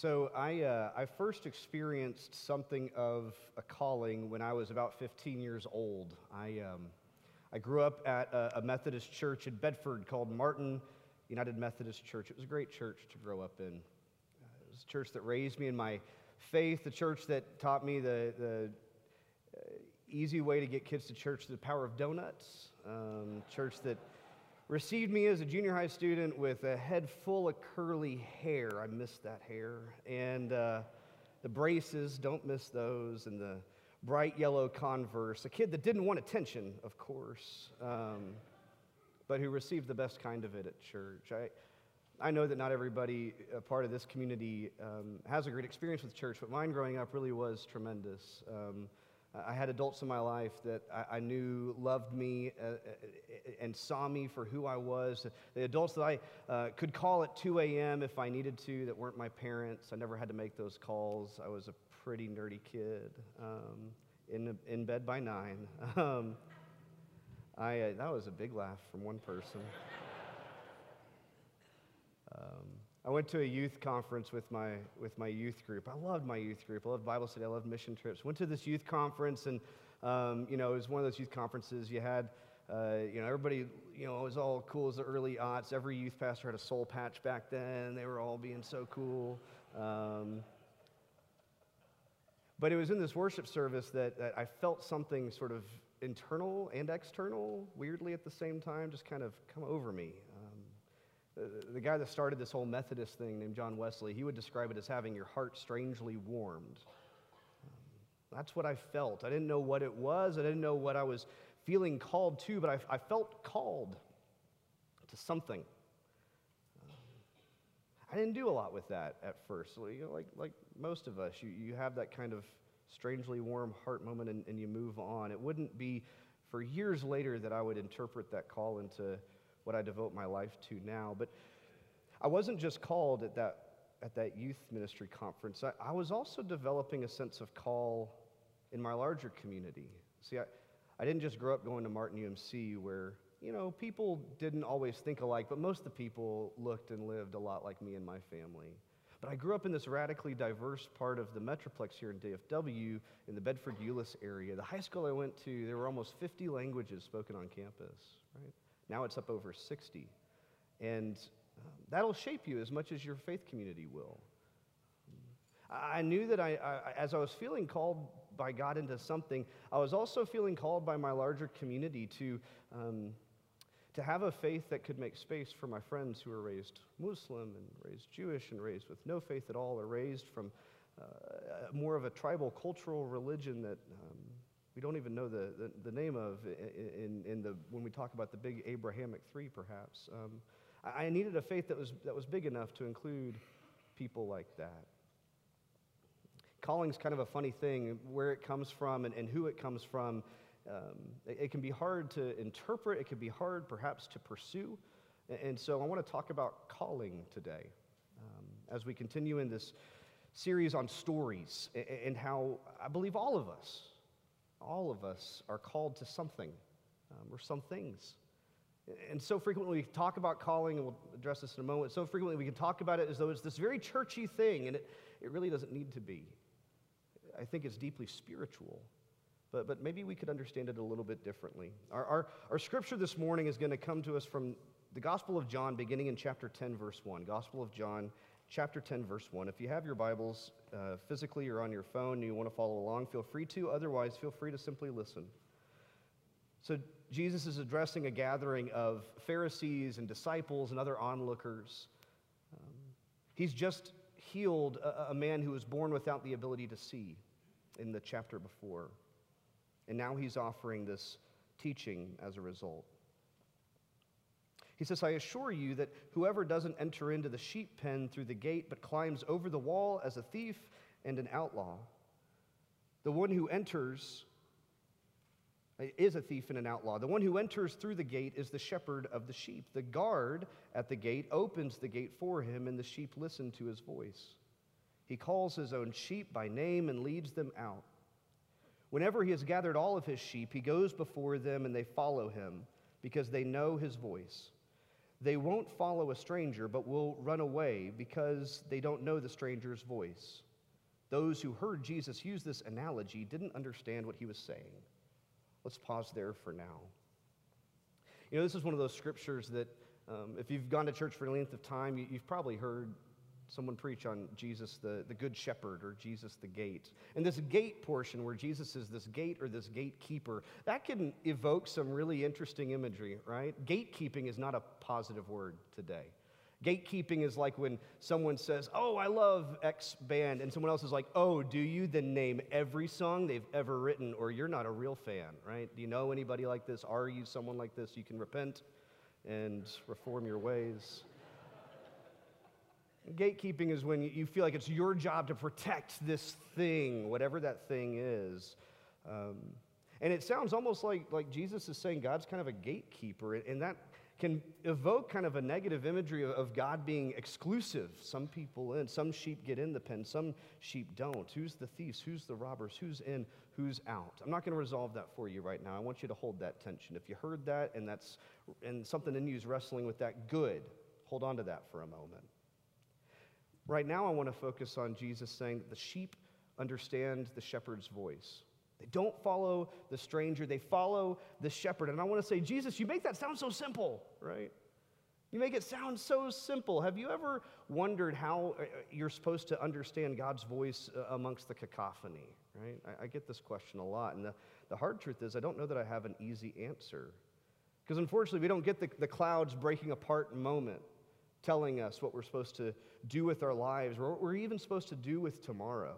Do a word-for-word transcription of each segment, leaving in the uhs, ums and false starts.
So I, uh, I first experienced something of a calling when I was about fifteen years old. I, um, I grew up at a, a Methodist church in Bedford called Martin United Methodist Church. It was a great church to grow up in. Uh, it was a church that raised me in my faith, the church that taught me the, the uh, easy way to get kids to church through the power of donuts, um, church that received me as a junior high student with a head full of curly hair. I missed that hair. And uh, the braces, don't miss those, and the bright yellow Converse. A kid that didn't want attention, of course, um, but who received the best kind of it at church. I, I know that not everybody a part of this community um, has a great experience with church, but mine growing up really was tremendous. Um, I had adults in my life that I knew loved me and saw me for who I was. The adults that I uh, could call at two a.m. if I needed to that weren't my parents. I never had to make those calls. I was a pretty nerdy kid, um, in, in bed by nine. Um, I, uh, that was a big laugh from one person. um, I went to a youth conference with my with my youth group. I loved my youth group. I loved Bible study. I loved mission trips. Went to this youth conference, and um, you know, it was one of those youth conferences. You had, uh, you know, everybody, you know, it was all cool as the early aughts. Every youth pastor had a soul patch back then. They were all being so cool. Um, but it was in this worship service that, that I felt something sort of internal and external, weirdly at the same time, just kind of come over me. The guy that started this whole Methodist thing named John Wesley, he would describe it as having your heart strangely warmed. Um, that's what I felt. I didn't know what it was. I didn't know what I was feeling called to, but I, I felt called to something. Um, I didn't do a lot with that at first. So, you know, like, like most of us, you, you have that kind of strangely warm heart moment and, and you move on. It wouldn't be for years later that I would interpret that call into what I devote my life to now. But I wasn't just called at that at that youth ministry conference. I, I was also developing a sense of call in my larger community. See, I, I didn't just grow up going to Martin U M C where, you know, people didn't always think alike, but most of the people looked and lived a lot like me and my family. But I grew up in this radically diverse part of the Metroplex here in D F W in the Bedford Euless area. The high school I went to, there were almost fifty languages spoken on campus, right? Now it's up over sixty, and um, that'll shape you as much as your faith community will. I knew that I, I, as I was feeling called by God into something, I was also feeling called by my larger community to, um, to have a faith that could make space for my friends who were raised Muslim and raised Jewish and raised with no faith at all, or raised from uh, more of a tribal cultural religion that um, we don't even know the, the, the name of in, in the when we talk about the big Abrahamic three, perhaps. Um, I, I needed a faith that was, that was big enough to include people like that. Calling's kind of a funny thing, where it comes from and, and who it comes from. Um, it, it can be hard to interpret. It can be hard, perhaps, to pursue. And, and so I want to talk about calling today um, as we continue in this series on stories and, and how I believe all of us, All of us are called to something um, or some things. And so frequently we talk about calling, and we'll address this in a moment, so frequently we can talk about it as though it's this very churchy thing, and it, it really doesn't need to be. I think it's deeply spiritual, but, but maybe we could understand it a little bit differently. Our, our, our scripture this morning is going to come to us from the Gospel of John, beginning in chapter ten, verse one. Gospel of John, chapter ten, verse one. If you have your Bibles uh, physically or on your phone and you want to follow along, feel free to. Otherwise, feel free to simply listen. So Jesus is addressing a gathering of Pharisees and disciples and other onlookers. Um, he's just healed a, a man who was born without the ability to see in the chapter before. And now he's offering this teaching as a result. He says, I assure you that whoever doesn't enter into the sheep pen through the gate, but climbs over the wall as a thief and an outlaw, the one who enters is a thief and an outlaw. The one who enters through the gate is the shepherd of the sheep. The guard at the gate opens the gate for him, and the sheep listen to his voice. He calls his own sheep by name and leads them out. Whenever he has gathered all of his sheep, he goes before them, and they follow him, because they know his voice. They won't follow a stranger, but will run away because they don't know the stranger's voice. Those who heard Jesus use this analogy didn't understand what he was saying. Let's pause there for now. You know, this is one of those scriptures that um, if you've gone to church for any length of time, you, you've probably heard someone preach on Jesus the, the Good Shepherd or Jesus the Gate. And this gate portion where Jesus is this gate or this gatekeeper, that can evoke some really interesting imagery, right? Gatekeeping is not a positive word today. Gatekeeping is like when someone says, oh, I love X band, and someone else is like, oh, do you? Then name every song they've ever written, or you're not a real fan, right? Do you know anybody like this? Are you someone like this? You can repent and reform your ways. Gatekeeping is when you feel like it's your job to protect this thing, whatever that thing is. Um, and it sounds almost like, like Jesus is saying God's kind of a gatekeeper, and that can evoke kind of a negative imagery of, of God being exclusive. Some people in, some sheep get in the pen, some sheep don't. Who's the thieves? Who's the robbers? Who's in? Who's out? I'm not going to resolve that for you right now. I want you to hold that tension. If you heard that and that's and something in you is wrestling with that, good. Hold on to that for a moment. Right now, I want to focus on Jesus saying that the sheep understand the shepherd's voice. They don't follow the stranger. They follow the shepherd. And I want to say, Jesus, you make that sound so simple, right? You make it sound so simple. Have you ever wondered how you're supposed to understand God's voice amongst the cacophony, right? I, I get this question a lot. And the, the hard truth is I don't know that I have an easy answer. Because unfortunately, we don't get the, the clouds breaking apart moment telling us what we're supposed to do with our lives or what we're even supposed to do with tomorrow.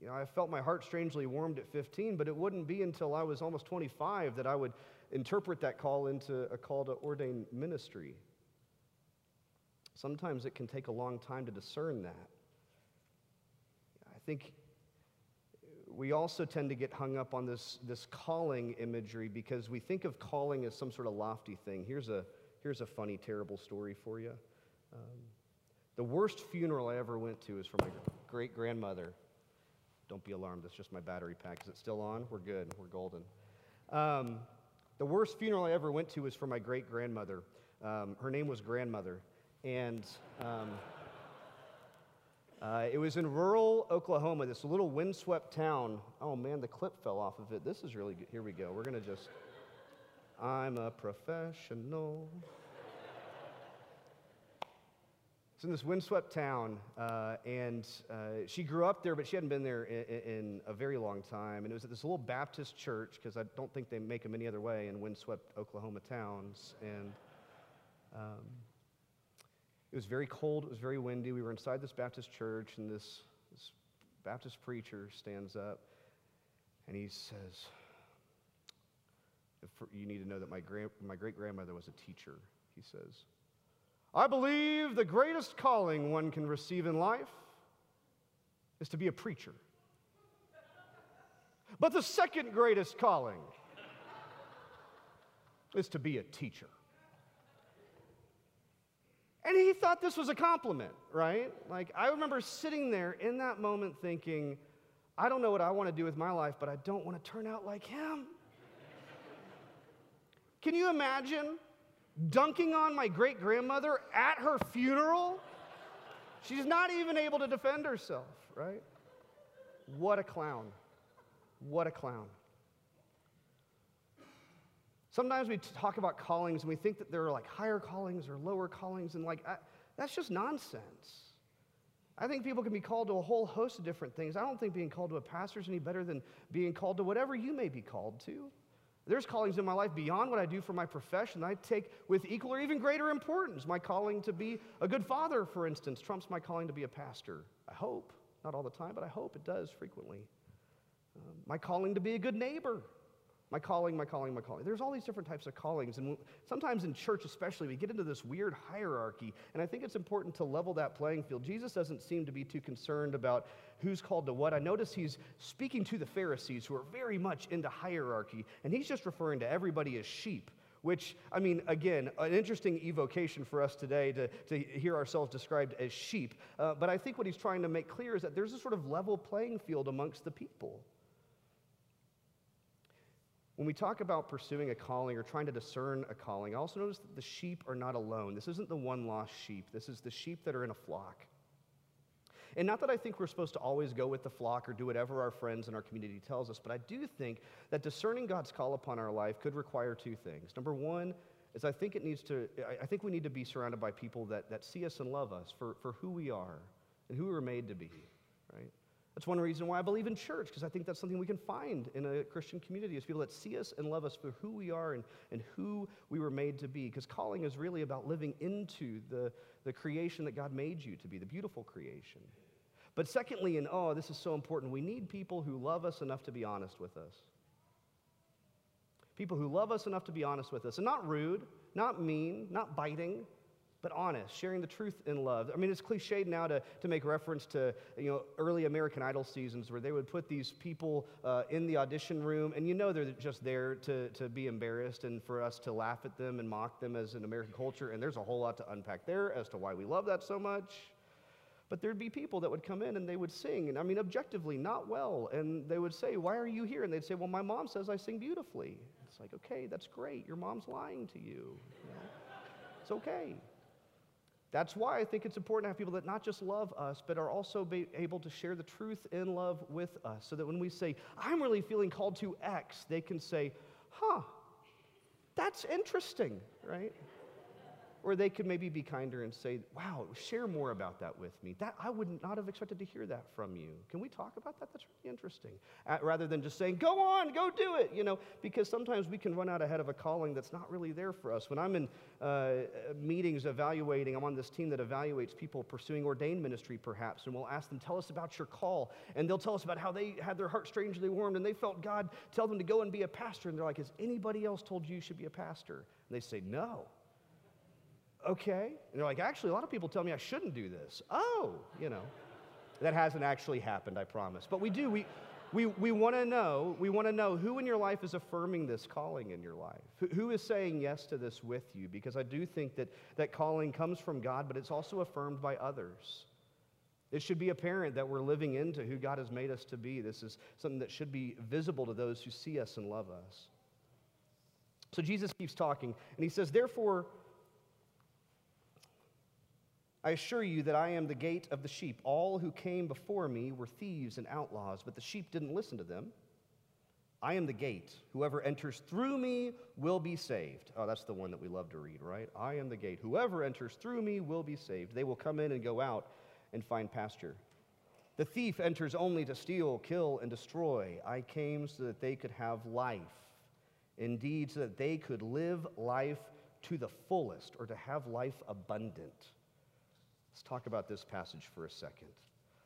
You know, I felt my heart strangely warmed at fifteen, but it wouldn't be until I was almost twenty-five that I would interpret that call into a call to ordained ministry. Sometimes it can take a long time to discern that. I think we also tend to get hung up on this, this calling imagery because we think of calling as some sort of lofty thing. Here's a, here's a funny, terrible story for you. Um, the worst funeral I ever went to is for my great-grandmother. Don't be alarmed, that's just my battery pack. Is it still on? We're good, we're golden. Um, the worst funeral I ever went to was for my great-grandmother. Um, her name was Grandmother, and um, uh, it was in rural Oklahoma, this little windswept town. Oh man, the clip fell off of it. This is really good, here we go. We're gonna just, I'm a professional. It's in this windswept town, uh, and uh, she grew up there, but she hadn't been there in, in a very long time. And it was at this little Baptist church, because I don't think they make them any other way in windswept Oklahoma towns. And um, it was very cold. It was very windy. We were inside this Baptist church, and this, this Baptist preacher stands up, and he says, "You need to know that my grand, my great-grandmother was a teacher," he says. "I believe the greatest calling one can receive in life is to be a preacher. But the second greatest calling is to be a teacher." And he thought this was a compliment, right? Like, I remember sitting there in that moment thinking, I don't know what I want to do with my life, but I don't want to turn out like him. Can you imagine dunking on my great-grandmother at her funeral? She's not even able to defend herself, right? What a clown. What a clown. Sometimes we talk about callings and we think that there are like higher callings or lower callings, and like I, that's just nonsense. I think people can be called to a whole host of different things. I don't think being called to a pastor is any better than being called to whatever you may be called to. There's callings in my life beyond what I do for my profession that I take with equal or even greater importance. My calling to be a good father, for instance, trumps my calling to be a pastor. I hope, not all the time, but I hope it does frequently. Um, my calling to be a good neighbor. My calling, my calling, my calling. There's all these different types of callings, and sometimes in church especially, we get into this weird hierarchy, and I think it's important to level that playing field. Jesus doesn't seem to be too concerned about who's called to what. I notice he's speaking to the Pharisees, who are very much into hierarchy, and he's just referring to everybody as sheep, which, I mean, again, an interesting evocation for us today to, to hear ourselves described as sheep, uh, but I think what he's trying to make clear is that there's a sort of level playing field amongst the people. When we talk about pursuing a calling or trying to discern a calling, I also notice that the sheep are not alone. This isn't the one lost sheep. This is the sheep that are in a flock. And not that I think we're supposed to always go with the flock or do whatever our friends and our community tells us, but I do think that discerning God's call upon our life could require two things. Number one is I think it needs to, I think we need to be surrounded by people that, that see us and love us for, for who we are and who we were made to be, right? That's one reason why I believe in church, because I think that's something we can find in a Christian community, is people that see us and love us for who we are and, and who we were made to be, because calling is really about living into the, the creation that God made you to be, the beautiful creation. But secondly, and oh, this is so important, we need people who love us enough to be honest with us. People who love us enough to be honest with us, and not rude, not mean, not biting, but honest, sharing the truth in love. I mean, it's cliched now to, to make reference to, you know, early American Idol seasons where they would put these people uh, in the audition room, and you know they're just there to, to be embarrassed and for us to laugh at them and mock them as an American culture, and there's a whole lot to unpack there as to why we love that so much. But there'd be people that would come in and they would sing, and I mean, objectively, not well, and they would say, why are you here? And they'd say, well, my mom says I sing beautifully. It's like, okay, that's great. Your mom's lying to you. You know? It's okay. That's why I think it's important to have people that not just love us, but are also be able to share the truth in love with us, so that when we say, I'm really feeling called to X, they can say, huh, that's interesting, right? Or they could maybe be kinder and say, wow, share more about that with me. That I would not have expected to hear that from you. Can we talk about that? That's really interesting. Uh, rather than just saying, go on, go do it, you know, because sometimes we can run out ahead of a calling that's not really there for us. When I'm in uh, meetings evaluating, I'm on this team that evaluates people pursuing ordained ministry perhaps, and we'll ask them, tell us about your call. And they'll tell us about how they had their heart strangely warmed and they felt God tell them to go and be a pastor. And they're like, has anybody else told you you should be a pastor? And they say, no. Okay, and they're like, actually, a lot of people tell me I shouldn't do this. Oh, you know, that hasn't actually happened, I promise. But we do, we, we, we want to know, we want to know who in your life is affirming this calling in your life. Who, who is saying yes to this with you? Because I do think that that calling comes from God, but it's also affirmed by others. It should be apparent that we're living into who God has made us to be. This is something that should be visible to those who see us and love us. So Jesus keeps talking, and he says, therefore, I assure you that I am the gate of the sheep. All who came before me were thieves and outlaws, but the sheep didn't listen to them. I am the gate. Whoever enters through me will be saved. Oh, that's the one that we love to read, right? I am the gate. Whoever enters through me will be saved. They will come in and go out and find pasture. The thief enters only to steal, kill, and destroy. I came so that they could have life. Indeed, so that they could live life to the fullest, or to have life abundant. Let's talk about this passage for a second.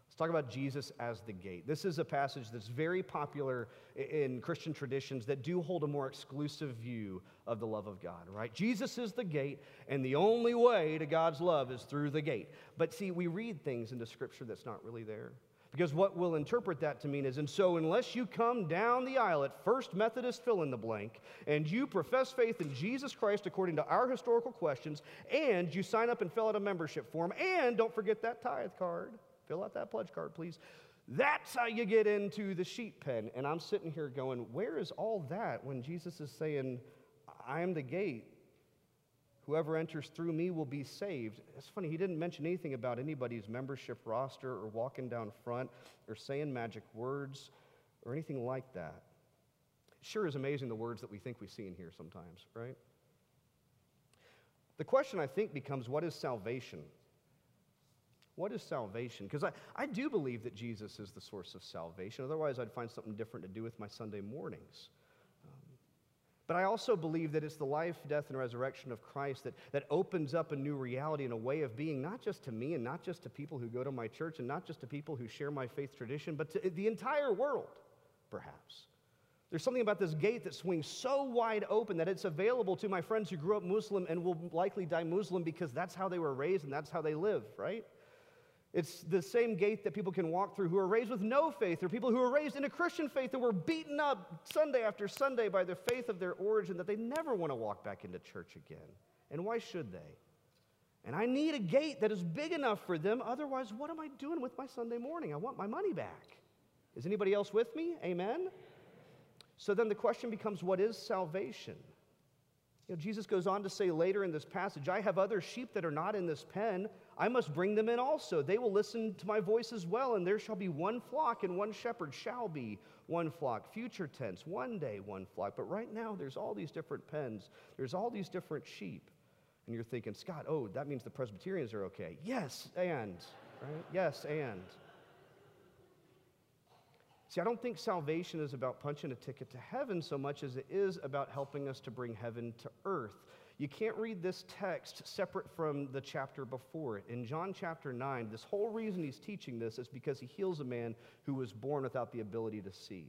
Let's talk about Jesus as the gate. This is a passage that's very popular in Christian traditions that do hold a more exclusive view of the love of God, right? Jesus is the gate, and the only way to God's love is through the gate. But see, we read things into Scripture that's not really there. Because what we'll interpret that to mean is, and so unless you come down the aisle at First Methodist fill in the blank, and you profess faith in Jesus Christ according to our historical questions, and you sign up and fill out a membership form, and don't forget that tithe card, fill out that pledge card, please, that's how you get into the sheep pen. And I'm sitting here going, where is all that when Jesus is saying, I am the gate? Whoever enters through me will be saved. It's funny, he didn't mention anything about anybody's membership roster or walking down front or saying magic words or anything like that. It sure is amazing the words that we think we see in here sometimes, right? The question, I think, becomes, what is salvation? What is salvation? Because I, I do believe that Jesus is the source of salvation. Otherwise, I'd find something different to do with my Sunday mornings. But I also believe that it's the life, death, and resurrection of Christ that, that opens up a new reality and a way of being, not just to me and not just to people who go to my church and not just to people who share my faith tradition, but to the entire world, perhaps. There's something about this gate that swings so wide open that it's available to my friends who grew up Muslim and will likely die Muslim because that's how they were raised and that's how they live, right? It's the same gate that people can walk through who are raised with no faith, or people who are raised in a Christian faith and were beaten up Sunday after Sunday by their faith of their origin that they never want to walk back into church again. And why should they? And I need a gate that is big enough for them. Otherwise, what am I doing with my Sunday morning? I want my money back. Is anybody else with me? Amen? So then the question becomes, what is salvation? You know, Jesus goes on to say later in this passage, I have other sheep that are not in this pen. I must bring them in also. They will listen to my voice as well, and there shall be one flock and one shepherd shall be one flock. Future tense, one day one flock. But right now there's all these different pens. There's all these different sheep. And you're thinking, Scott, oh, that means the Presbyterians are okay. Yes, and, right? Yes, and. See, I don't think salvation is about punching a ticket to heaven so much as it is about helping us to bring heaven to earth. You can't read this text separate from the chapter before it. In John chapter nine, this whole reason he's teaching this is because he heals a man who was born without the ability to see.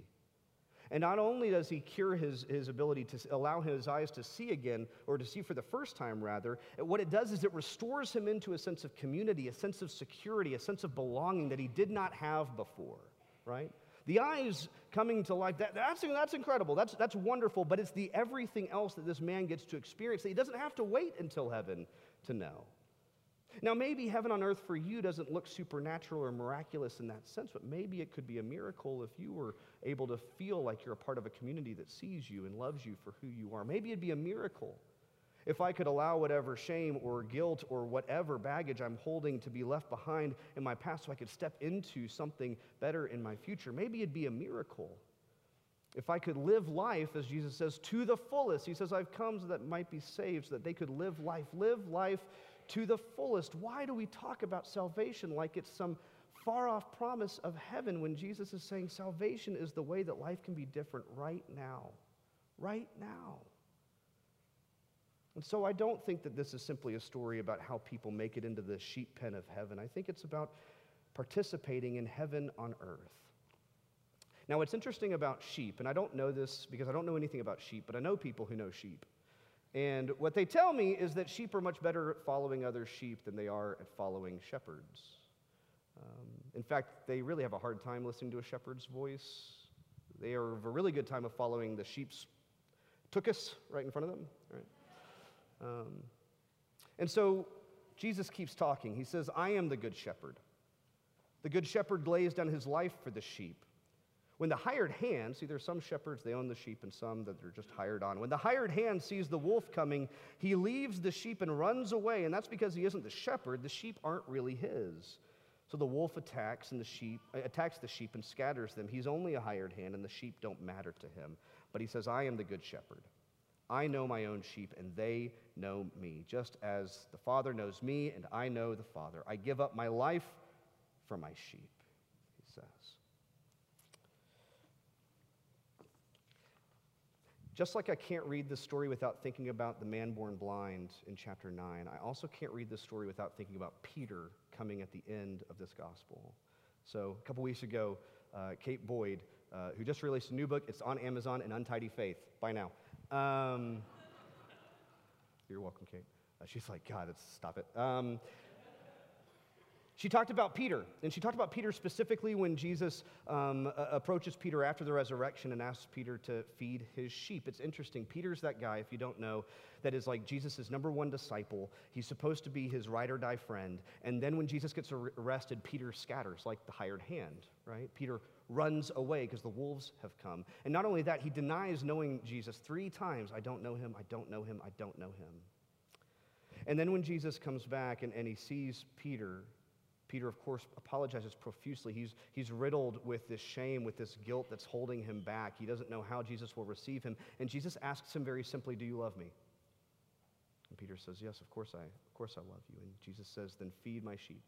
And not only does he cure his, his ability to allow his eyes to see again, or to see for the first time, rather, what it does is it restores him into a sense of community, a sense of security, a sense of belonging that he did not have before, right? The eyes coming to life, that, that's, that's incredible, that's, that's wonderful, but it's the everything else that this man gets to experience that he doesn't have to wait until heaven to know. Now, maybe heaven on earth for you doesn't look supernatural or miraculous in that sense, but maybe it could be a miracle if you were able to feel like you're a part of a community that sees you and loves you for who you are. Maybe it'd be a miracle if I could allow whatever shame or guilt or whatever baggage I'm holding to be left behind in my past so I could step into something better in my future. Maybe it'd be a miracle if I could live life, as Jesus says, to the fullest. He says, I've come so that might be saved, so that they could live life, live life to the fullest. Why do we talk about salvation like it's some far-off promise of heaven when Jesus is saying salvation is the way that life can be different right now, right now? And so I don't think that this is simply a story about how people make it into the sheep pen of heaven. I think it's about participating in heaven on earth. Now, what's interesting about sheep, and I don't know this because I don't know anything about sheep, but I know people who know sheep. And what they tell me is that sheep are much better at following other sheep than they are at following shepherds. Um, in fact, they really have a hard time listening to a shepherd's voice. They have a really good time of following the sheep's tuchus right in front of them. Right? Um, and so Jesus keeps talking. He says, I am the good shepherd. The good shepherd lays down his life for the sheep. When the hired hand, see, there's some shepherds, they own the sheep, and some that they're just hired on. When the hired hand sees the wolf coming, he leaves the sheep and runs away, and that's because he isn't the shepherd. The sheep aren't really his. So the wolf attacks and the sheep attacks the sheep and scatters them. He's only a hired hand, and the sheep don't matter to him. But he says, I am the good shepherd. I know my own sheep, and they know me, just as the Father knows me, and I know the Father. I give up my life for my sheep, he says. Just like I can't read this story without thinking about the man born blind in chapter nine, I also can't read this story without thinking about Peter coming at the end of this gospel. So a couple weeks ago, uh, Kate Boyd, uh, who just released a new book, it's on Amazon, and Untidy Faith, by now. Um, you're welcome, Kate. Uh, she's like, God, it's, stop it. Um, She talked about Peter, and she talked about Peter specifically when Jesus um, approaches Peter after the resurrection and asks Peter to feed his sheep. It's interesting. Peter's that guy, if you don't know, that is like Jesus' number one disciple. He's supposed to be his ride-or-die friend, and then when Jesus gets arrested, Peter scatters like the hired hand, right? Peter runs away because the wolves have come. And not only that, he denies knowing Jesus three times. I don't know him, I don't know him, I don't know him. And then when Jesus comes back and, and he sees Peter, Peter, of course, apologizes profusely. He's, he's riddled with this shame, with this guilt that's holding him back. He doesn't know how Jesus will receive him. And Jesus asks him very simply, do you love me? And Peter says, yes, of course I, of course I love you. And Jesus says, then feed my sheep.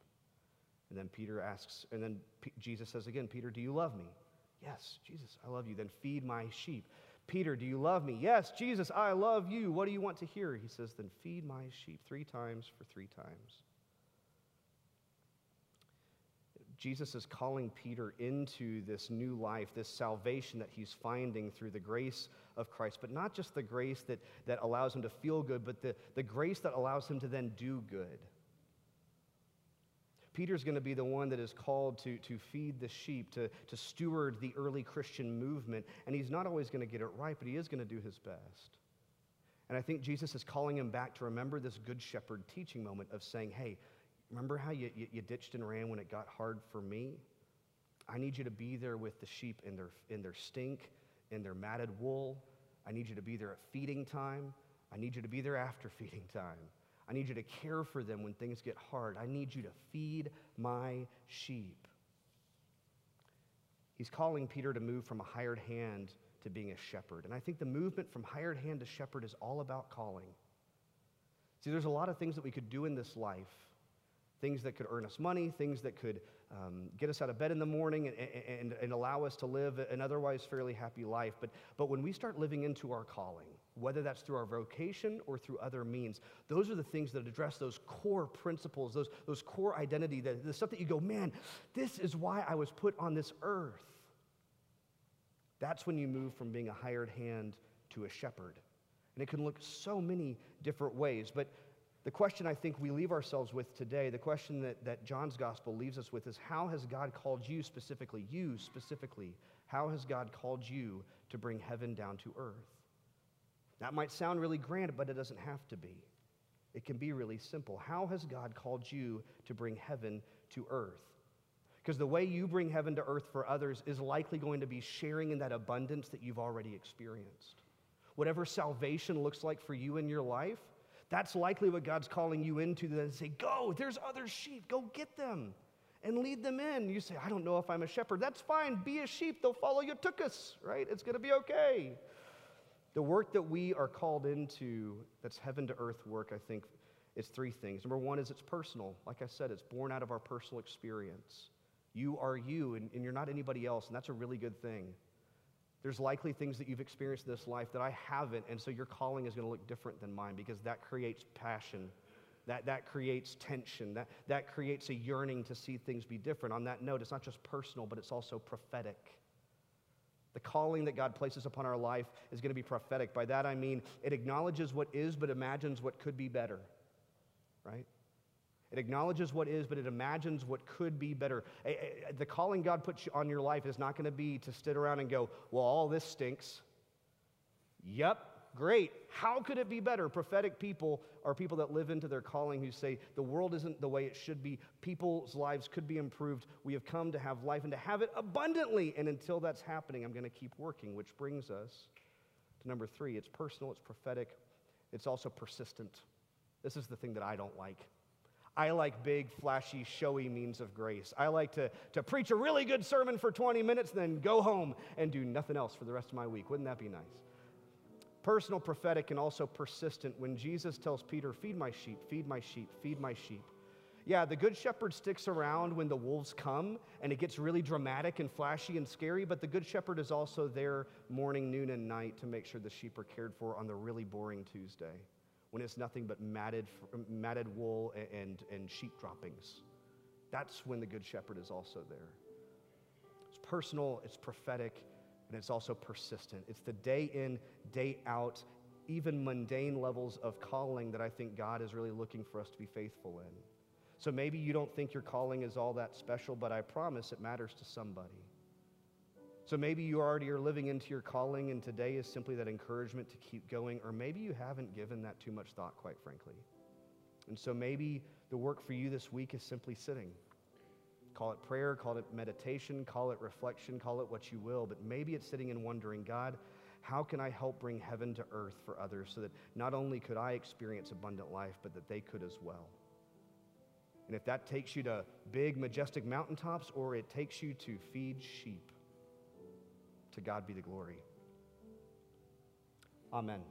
And then Peter asks, and then P- Jesus says again, Peter, do you love me? Yes, Jesus, I love you. Then feed my sheep. Peter, do you love me? Yes, Jesus, I love you. What do you want to hear? He says, then feed my sheep. Three times for three times. Jesus is calling Peter into this new life, this salvation that he's finding through the grace of Christ, but not just the grace that, that allows him to feel good, but the, the grace that allows him to then do good. Peter's going to be the one that is called to, to feed the sheep, to, to steward the early Christian movement, and he's not always going to get it right, but he is going to do his best. And I think Jesus is calling him back to remember this Good Shepherd teaching moment of saying, hey, remember how you, you, you ditched and ran when it got hard for me? I need you to be there with the sheep in their, in their stink, in their matted wool. I need you to be there at feeding time. I need you to be there after feeding time. I need you to care for them when things get hard. I need you to feed my sheep. He's calling Peter to move from a hired hand to being a shepherd. And I think the movement from hired hand to shepherd is all about calling. See, there's a lot of things that we could do in this life, things that could earn us money, things that could um, get us out of bed in the morning and, and, and allow us to live an otherwise fairly happy life. But, but when we start living into our calling, whether that's through our vocation or through other means, those are the things that address those core principles, those, those core identity, the, the stuff that you go, man, this is why I was put on this earth. That's when you move from being a hired hand to a shepherd. And it can look so many different ways. But the question I think we leave ourselves with today, the question that, that John's gospel leaves us with is, how has God called you specifically, you specifically, how has God called you to bring heaven down to earth? That might sound really grand, but it doesn't have to be. It can be really simple. How has God called you to bring heaven to earth? Because the way you bring heaven to earth for others is likely going to be sharing in that abundance that you've already experienced. Whatever salvation looks like for you in your life, that's likely what God's calling you into, then say, go, there's other sheep, go get them and lead them in. You say, I don't know if I'm a shepherd. That's fine, be a sheep, they'll follow your tuchus, right? It's gonna be okay. The work that we are called into, that's heaven to earth work, I think, is three things. Number one is it's personal. Like I said, it's born out of our personal experience. You are you, and, and you're not anybody else, and that's a really good thing. There's likely things that you've experienced in this life that I haven't, and so your calling is going to look different than mine, because that creates passion, that, that creates tension, that, that creates a yearning to see things be different. On that note, it's not just personal, but it's also prophetic. The calling that God places upon our life is going to be prophetic. By that I mean it acknowledges what is, but imagines what could be better, right? It acknowledges what is, but it imagines what could be better. The calling God puts on your life is not going to be to sit around and go, well, all this stinks. Yep, great. How could it be better? Prophetic people are people that live into their calling, who say, the world isn't the way it should be. People's lives could be improved. We have come to have life and to have it abundantly. And until that's happening, I'm going to keep working, which brings us to number three. It's personal, it's prophetic, it's also persistent. This is the thing that I don't like. I like big, flashy, showy means of grace. I like to, to preach a really good sermon for twenty minutes, then go home and do nothing else for the rest of my week. Wouldn't that be nice? Personal, prophetic, and also persistent. When Jesus tells Peter, feed my sheep, feed my sheep, feed my sheep. Yeah, the good shepherd sticks around when the wolves come, and it gets really dramatic and flashy and scary, but the good shepherd is also there morning, noon, and night to make sure the sheep are cared for on the really boring Tuesday, when it's nothing but matted, matted wool and, and, and sheep droppings. That's when the good shepherd is also there. It's personal, it's prophetic, and it's also persistent. It's the day in, day out, even mundane levels of calling that I think God is really looking for us to be faithful in. So maybe you don't think your calling is all that special, but I promise it matters to somebody. So maybe you already are living into your calling, and today is simply that encouragement to keep going, or maybe you haven't given that too much thought, quite frankly. And so maybe the work for you this week is simply sitting. Call it prayer, call it meditation, call it reflection, call it what you will, but maybe it's sitting and wondering, God, how can I help bring heaven to earth for others so that not only could I experience abundant life, but that they could as well? And if that takes you to big, majestic mountaintops, or it takes you to feed sheep, to God be the glory. Amen.